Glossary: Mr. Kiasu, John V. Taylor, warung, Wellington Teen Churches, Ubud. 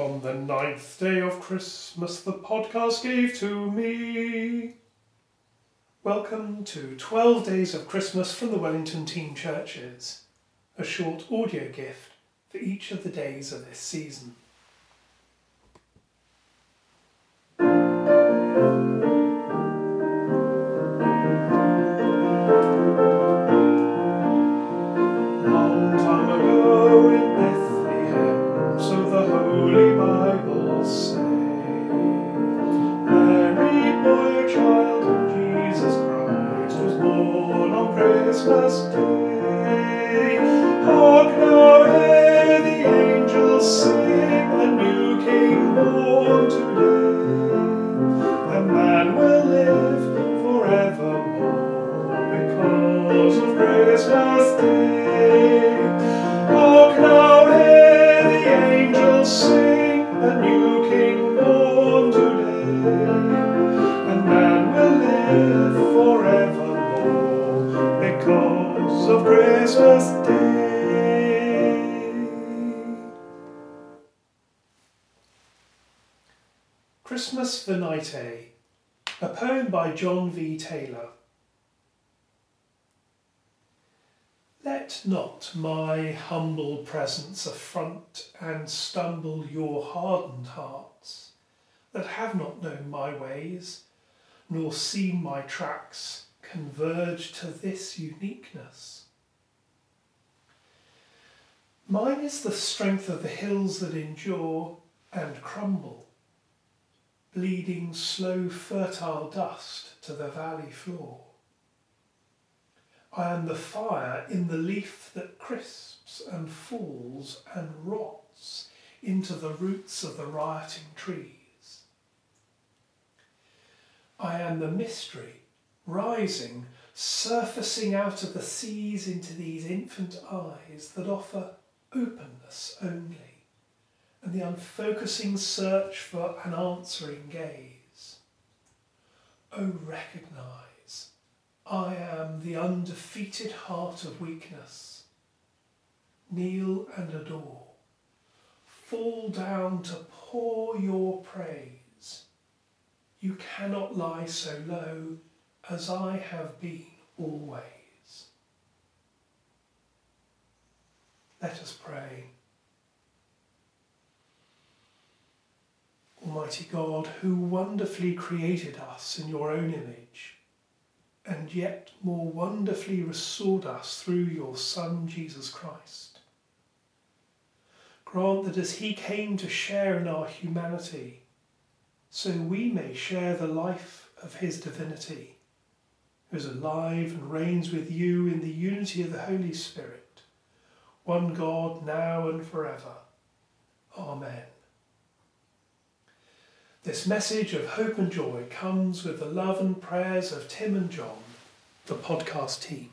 On the 9th day of Christmas, the podcast gave to me. Welcome to 12 Days of Christmas from the Wellington Teen Churches, a short audio gift for each of the days of this season. Christmas Day, hark now, hear the angels sing, a new King born today. A man will live forevermore because of Christmas Day. Hark now, hear the angels sing, a new King born today. A man will live forevermore because of Christmas Day. Christmas Venite, a poem by John V. Taylor. Let not my humble presence affront and stumble your hardened hearts that have not known my ways, nor seen my tracks converge to this uniqueness. Mine is the strength of the hills that endure and crumble, bleeding slow fertile dust to the valley floor. I am the fire in the leaf that crisps and falls and rots into the roots of the rioting trees. I am the mystery rising, surfacing out of the seas into these infant eyes that offer openness only, and the unfocusing search for an answering gaze. Oh, recognise, I am the undefeated heart of weakness. Kneel and adore, fall down to pour your praise. You cannot lie so low as I have been always. Let us pray. Almighty God, who wonderfully created us in your own image, and yet more wonderfully restored us through your Son, Jesus Christ, grant that as he came to share in our humanity, so we may share the life of his divinity, who is alive and reigns with you in the unity of the Holy Spirit, one God, now and forever. Amen. This message of hope and joy comes with the love and prayers of Tim and John, the podcast team.